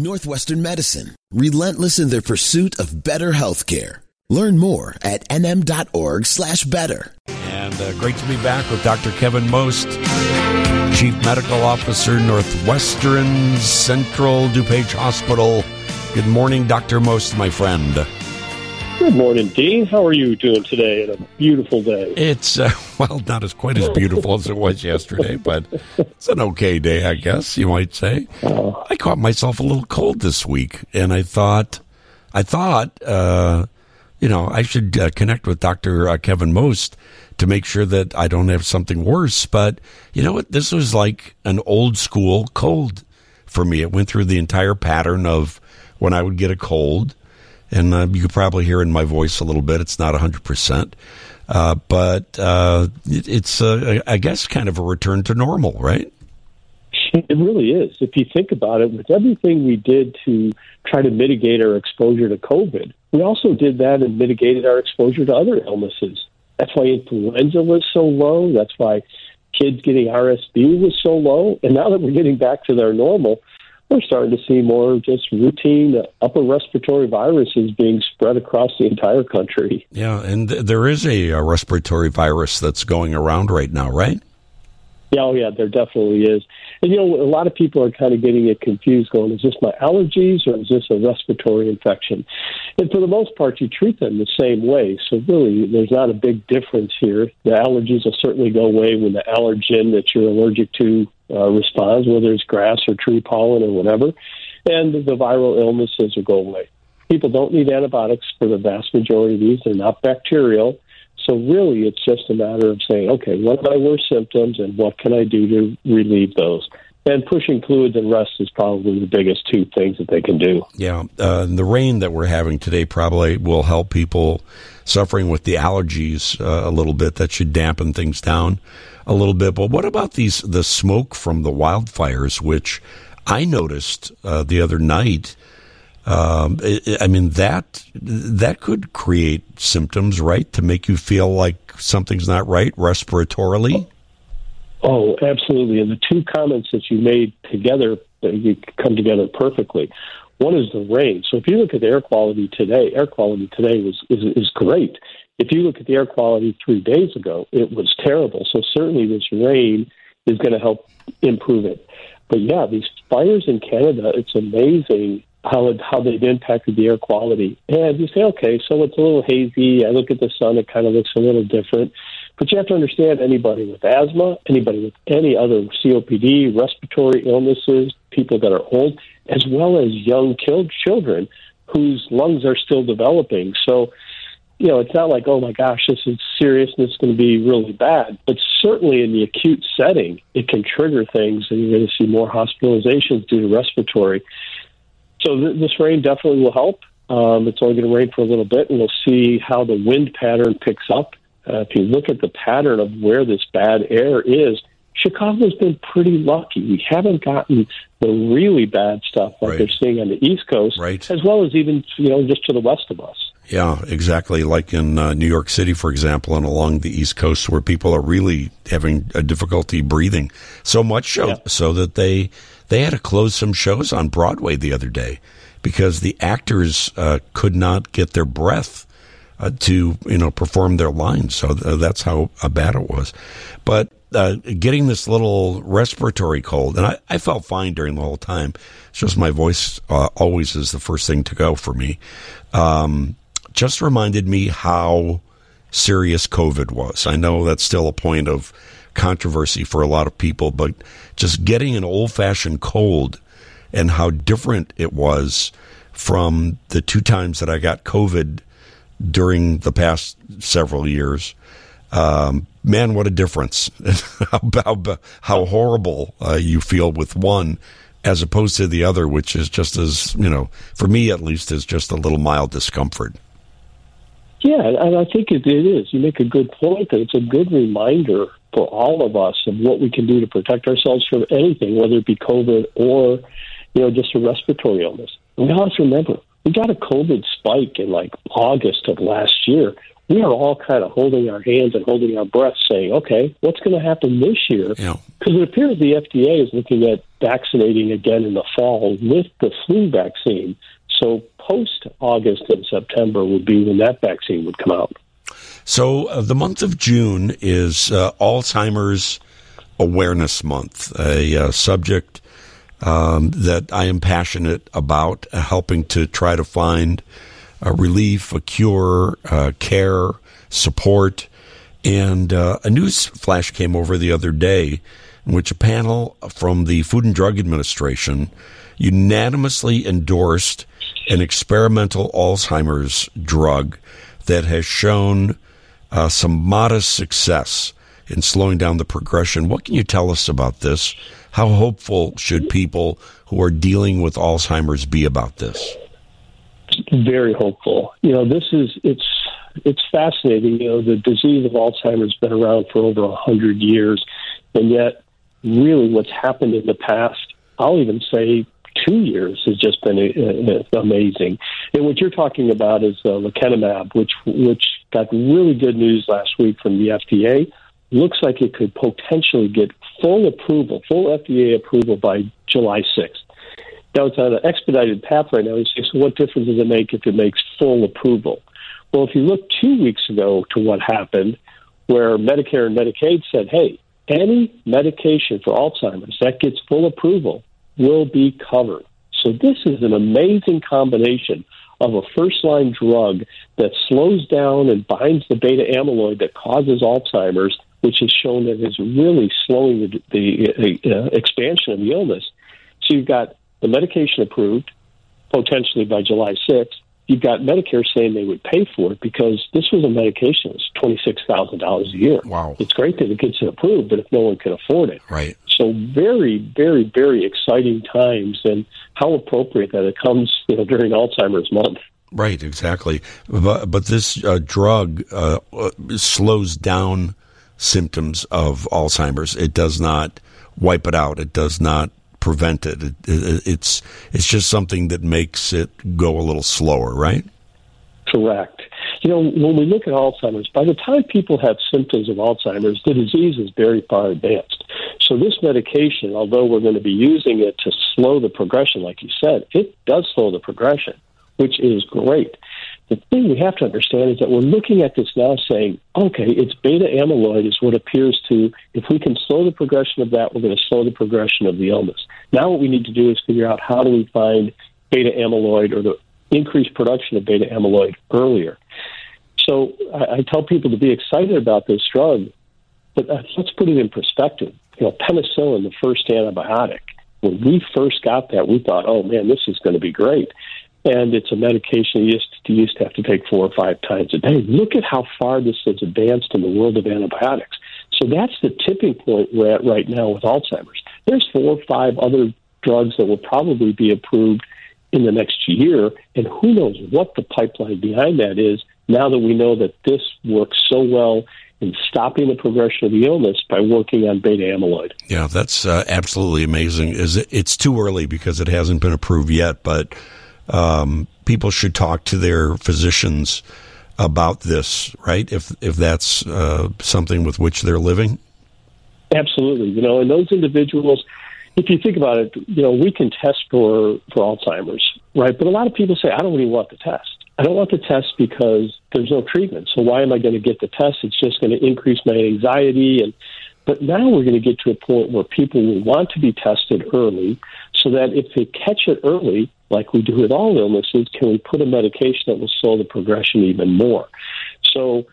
Northwestern Medicine, relentless in their pursuit of better healthcare. Learn more at nm.org/better. And great to be back with Dr. Kevin Most, Chief Medical Officer, Northwestern Central DuPage Hospital. Good morning, Dr. Most, my friend. Good morning, Dean. How are you doing today on a beautiful day? It's, well, not as quite as beautiful as it was yesterday, but it's an okay day, I guess you might say. I caught myself a little cold this week, and I thought, you know, I should connect with Dr. Kevin Most to make sure that I don't have something worse. But you know what? This was like an old school cold for me. It went through the entire pattern of when I would get a cold. And you could probably hear in my voice a little bit. It's not 100%. But it's, I guess, kind of a return to normal, right? It really is. If you think about it, with everything we did to try to mitigate our exposure to COVID, we also did that and mitigated our exposure to other illnesses. That's why influenza was so low. That's why kids getting RSV was so low. And now that we're getting back to their normal, we're starting to see more just routine upper respiratory viruses being spread across the entire country. Yeah, and there is a respiratory virus that's going around right now, right? Yeah, oh yeah, there definitely is. And, you know, a lot of people are kind of getting it confused, going, is this my allergies or is this a respiratory infection? And for the most part, you treat them the same way. So really, there's not a big difference here. The allergies will certainly go away when the allergen that you're allergic to responds, whether it's grass or tree pollen or whatever, and the viral illnesses will go away. People don't need antibiotics for the vast majority of these. They're not bacterial. So really, it's just a matter of saying, okay, what are my worst symptoms and what can I do to relieve those? And pushing fluids and rest is probably the biggest two things that they can do. Yeah, the rain that we're having today probably will help people suffering with the allergies a little bit. That should dampen things down a little bit. But what about the smoke from the wildfires, which I noticed the other night? I mean, that could create symptoms, right, to make you feel like something's not right respiratorily? Oh, absolutely. And the two comments that you made together, you come together perfectly. One is the rain. So if you look at the air quality today is great. If you look at the air quality 3 days ago, it was terrible. So certainly this rain is going to help improve it. But yeah, these fires in Canada, it's amazing how they've impacted the air quality. And you say, okay, so it's a little hazy. I look at the sun, it kind of looks a little different. But you have to understand, anybody with asthma, anybody with any other COPD, respiratory illnesses, people that are old, as well as young children whose lungs are still developing. So, you know, it's not like, oh, my gosh, this is serious and it's going to be really bad. But certainly in the acute setting, it can trigger things, and you're going to see more hospitalizations due to respiratory. So this rain definitely will help. It's only going to rain for a little bit, and we'll see how the wind pattern picks up. If you look at the pattern of where this bad air is, Chicago's been pretty lucky. We haven't gotten the really bad stuff like They're seeing on the East Coast, as well as even, you know, just to the west of us. Yeah, exactly. Like in New York City, for example, and along the East Coast, where people are really having a difficulty breathing. So much so that they had to close some shows on Broadway the other day because the actors could not get their breath to, you know, perform their lines. So that's how bad it was. But getting this little respiratory cold, and I felt fine during the whole time. It's just my voice always is the first thing to go for me. Just reminded me how serious COVID was. I know that's still a point of controversy for a lot of people, but just getting an old-fashioned cold and how different it was from the two times that I got COVID during the past several years. Man, what a difference. how horrible you feel with one as opposed to the other, which is just as, you know, for me at least, is just a little mild discomfort. Yeah, and I think it is. You make a good point that it's a good reminder for all of us of what we can do to protect ourselves from anything, whether it be COVID or, you know, just a respiratory illness. We always remember, We got a COVID spike in like August of last year. We are all kind of holding our hands and holding our breath saying, okay, what's going to happen this year? Because it appears the FDA is looking at vaccinating again in the fall with the flu vaccine. So post-August and September would be when that vaccine would come out. So the month of June is Alzheimer's Awareness Month, a subject that I am passionate about, helping to try to find a relief, a cure, care, support. And a news flash came over the other day in which a panel from the Food and Drug Administration unanimously endorsed an experimental Alzheimer's drug that has shown some modest success in slowing down the progression. What can you tell us about this? How hopeful should people who are dealing with Alzheimer's be about this? Very hopeful. You know, this is it's fascinating. You know, the disease of Alzheimer's has been around for over 100 years, and yet really what's happened in the past, I'll even say 2 years, has just been amazing. And what you're talking about is lecanemab, which got really good news last week from the FDA. Looks like it could potentially get full approval, full FDA approval by July 6th. Now, it's on an expedited path right now. You say, so what difference does it make if it makes full approval? Well, if you look 2 weeks ago to what happened, where Medicare and Medicaid said, hey, any medication for Alzheimer's that gets full approval will be covered. So this is an amazing combination of a first-line drug that slows down and binds the beta amyloid that causes Alzheimer's, which has shown that it's really slowing the expansion of the illness. So you've got the medication approved, potentially by July 6th. You've got Medicare saying they would pay for it because this was a medication. It's $26,000 a year. Wow. It's great that it gets it approved, but if no one can afford it. Right. So very, very, very exciting times, and how appropriate that it comes, you know, during Alzheimer's month. Right, exactly. But this drug slows down symptoms of Alzheimer's. It does not wipe it out. It does not prevent it. It's just something that makes it go a little slower, right? Correct. You know, when we look at Alzheimer's, by the time people have symptoms of Alzheimer's, the disease is very far advanced. So this medication, although we're going to be using it to slow the progression, like you said, it does slow the progression, which is great. The thing we have to understand is that we're looking at this now saying, okay, it's beta amyloid is what appears to, if we can slow the progression of that, we're going to slow the progression of the illness. Now what we need to do is figure out how do we find beta amyloid or the increased production of beta amyloid earlier. So I tell people to be excited about this drug, but let's put it in perspective. You know, penicillin, the first antibiotic, when we first got that, we thought, oh man, this is going to be great. And it's a medication you used to have to take 4 or 5 times a day. Look at how far this has advanced in the world of antibiotics. So that's the tipping point we're at right now with Alzheimer's. There's 4 or 5 other drugs that will probably be approved in the next year, and who knows what the pipeline behind that is now that we know that this works so well in stopping the progression of the illness by working on beta amyloid. Yeah, that's absolutely amazing. It's too early because it hasn't been approved yet, but people should talk to their physicians about this, right? If that's something with which they're living. Absolutely. You know, and those individuals, if you think about it, you know, we can test for Alzheimer's, right? But a lot of people say, I don't really want the test. I don't want the test because there's no treatment. So why am I going to get the test? It's just going to increase my anxiety. But now we're going to get to a point where people will want to be tested early so that if they catch it early, like we do with all illnesses, can we put a medication that will slow the progression even more? So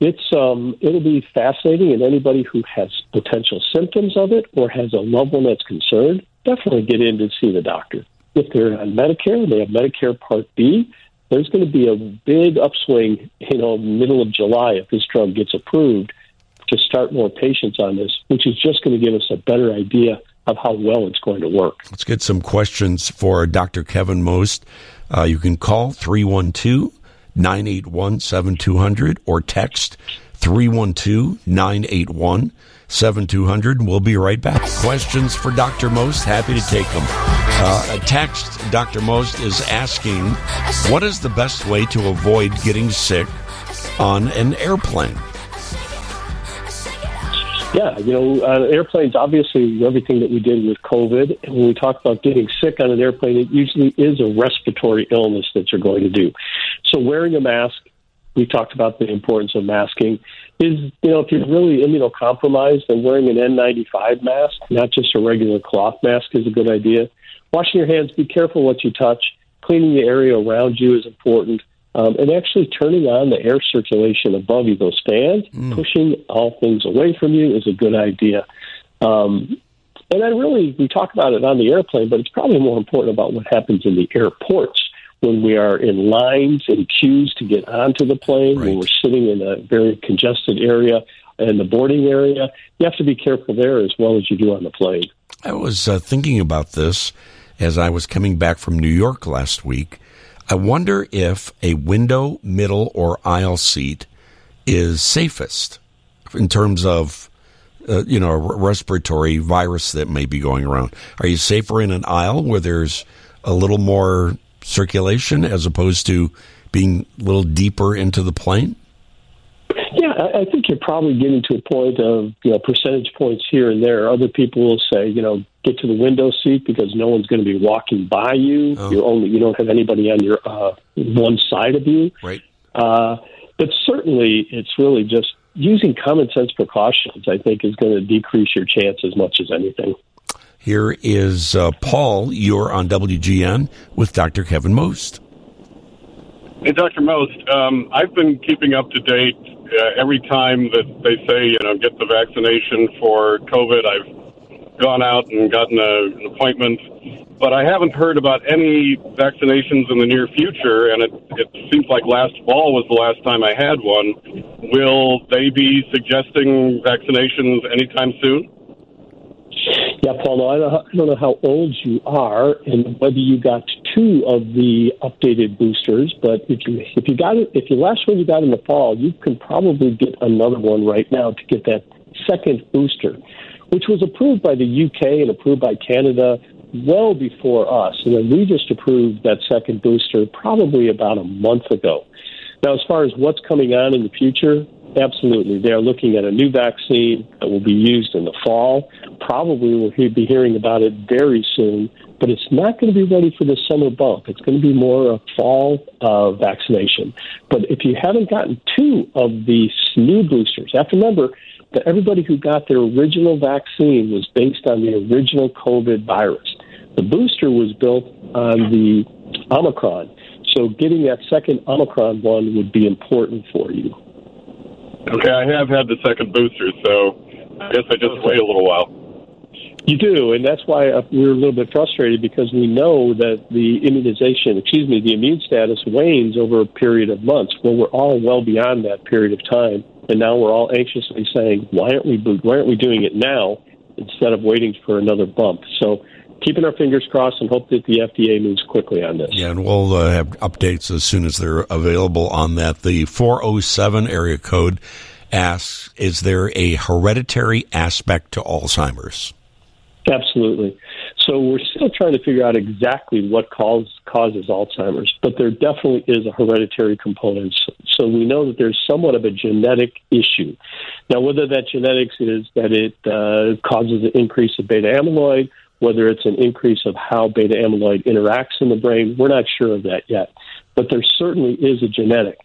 it'll be fascinating, and anybody who has potential symptoms of it or has a loved one that's concerned, definitely get in to see the doctor. If they're on Medicare, they have Medicare Part B, there's going to be a big upswing, you know, middle of July if this drug gets approved to start more patients on this, which is just going to give us a better idea of how well it's going to work. Let's get some questions for Dr. Kevin Most. You can call 312-981-7200 or text 312-981-7200. 7200. We'll be right back. Questions for Dr. Most? Happy to take them. A text Dr. Most is asking, what is the best way to avoid getting sick on an airplane? Yeah, airplanes, obviously, everything that we did with COVID, and when we talk about getting sick on an airplane, it usually is a respiratory illness that you're going to do. So wearing a mask, we talked about the importance of masking, is, if you're really immunocompromised, then wearing an N95 mask, not just a regular cloth mask, is a good idea. Washing your hands, be careful what you touch. Cleaning the area around you is important. And actually turning on the air circulation above you, those fans, pushing all things away from you is a good idea. And then really, we talk about it on the airplane, but it's probably more important about what happens in the airports when we are in lines and queues to get onto the plane, right. When we're sitting in a very congested area and the boarding area. You have to be careful there as well as you do on the plane. I was thinking about this as I was coming back from New York last week. I wonder if a window, middle, or aisle seat is safest in terms of, a respiratory virus that may be going around. Are you safer in an aisle where there's a little more circulation as opposed to being a little deeper into the plane? Yeah, I think you're probably getting to a point of, percentage points here and there. Other people will say, get to the window seat because no one's going to be walking by you. Oh. You don't have anybody on your one side of you. Right. But certainly it's really just using common sense precautions, I think, is going to decrease your chance as much as anything. Here is Paul. You're on WGN with Dr. Kevin Most. Hey, Dr. Most, I've been keeping up to date every time that they say, get the vaccination for COVID. I've gone out and gotten an appointment, but I haven't heard about any vaccinations in the near future, and it seems like last fall was the last time I had one. Will they be suggesting vaccinations anytime soon? Yeah, Paul, I don't know how old you are and whether you got two of the updated boosters, but if you got it, if your last one you got in the fall, you can probably get another one right now to get that second booster, which was approved by the UK and approved by Canada well before us. And then we just approved that second booster probably about a month ago. Now, as far as what's coming on in the future, absolutely. They are looking at a new vaccine that will be used in the fall. Probably we'll be hearing about it very soon, but it's not going to be ready for the summer bump. It's going to be more a fall vaccination. But if you haven't gotten two of the new boosters, have to remember that everybody who got their original vaccine was based on the original COVID virus. The booster was built on the Omicron, so getting that second Omicron one would be important for you. Okay, I have had the second booster, so I guess I just wait a little while. You do, and that's why we're a little bit frustrated, because we know that the immune status wanes over a period of months. Well, we're all well beyond that period of time, and now we're all anxiously saying, why aren't we doing it now instead of waiting for another bump? So keeping our fingers crossed and hope that the FDA moves quickly on this. Yeah, and we'll have updates as soon as they're available on that. The 407 area code asks, is there a hereditary aspect to Alzheimer's? Absolutely. So we're still trying to figure out exactly what causes Alzheimer's, but there definitely is a hereditary component. So we know that there's somewhat of a genetic issue. Now, whether that genetics is that it causes an increase of beta amyloid, whether it's an increase of how beta amyloid interacts in the brain, we're not sure of that yet. But there certainly is a genetic.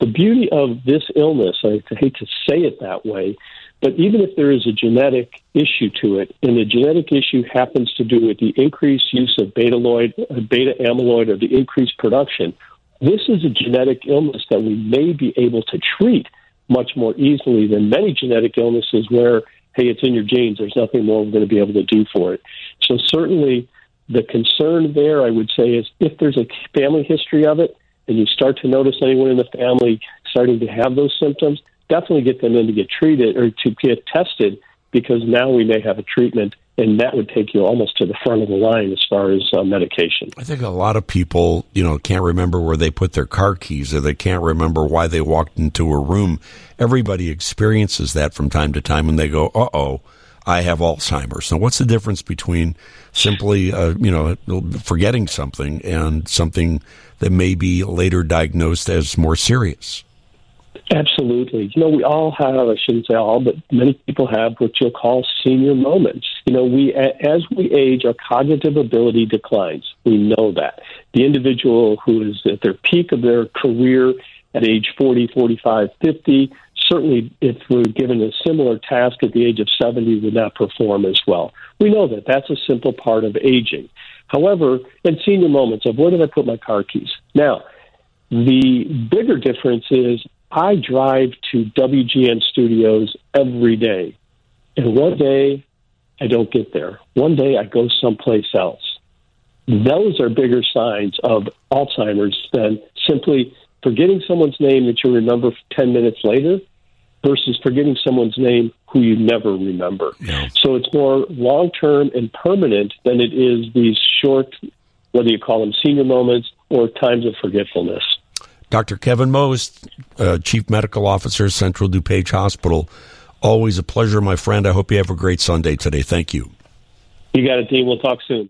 The beauty of this illness, I hate to say it that way, but even if there is a genetic issue to it, and the genetic issue happens to do with the increased use of beta amyloid or the increased production, this is a genetic illness that we may be able to treat much more easily than many genetic illnesses where, hey, it's in your genes, there's nothing more we're going to be able to do for it. So certainly the concern there, I would say, is if there's a family history of it and you start to notice anyone in the family starting to have those symptoms, definitely get them in to get treated or to get tested, because now we may have a treatment And that would take you almost to the front of the line as far as medication. I think a lot of people, can't remember where they put their car keys, or they can't remember why they walked into a room. Everybody experiences that from time to time, and they go, uh-oh, I have Alzheimer's. Now, what's the difference between simply, forgetting something and something that may be later diagnosed as more serious? Absolutely. We all have, I shouldn't say all, but many people have what you'll call senior moments. As we age, our cognitive ability declines. We know that. The individual who is at their peak of their career at age 40, 45, 50, certainly if we're given a similar task at the age of 70, would not perform as well. We know that. That's a simple part of aging. However, in senior moments of where did I put my car keys? Now, the bigger difference is I drive to WGN studios every day, and one day I don't get there. One day I go someplace else. Those are bigger signs of Alzheimer's than simply forgetting someone's name that you remember 10 minutes later versus forgetting someone's name who you never remember. Yeah. So it's more long-term and permanent than it is these short, whether you call them senior moments or times of forgetfulness. Dr. Kevin Most, Chief Medical Officer, Central DuPage Hospital. Always a pleasure, my friend. I hope you have a great Sunday today. Thank you. You got it, Dean. We'll talk soon.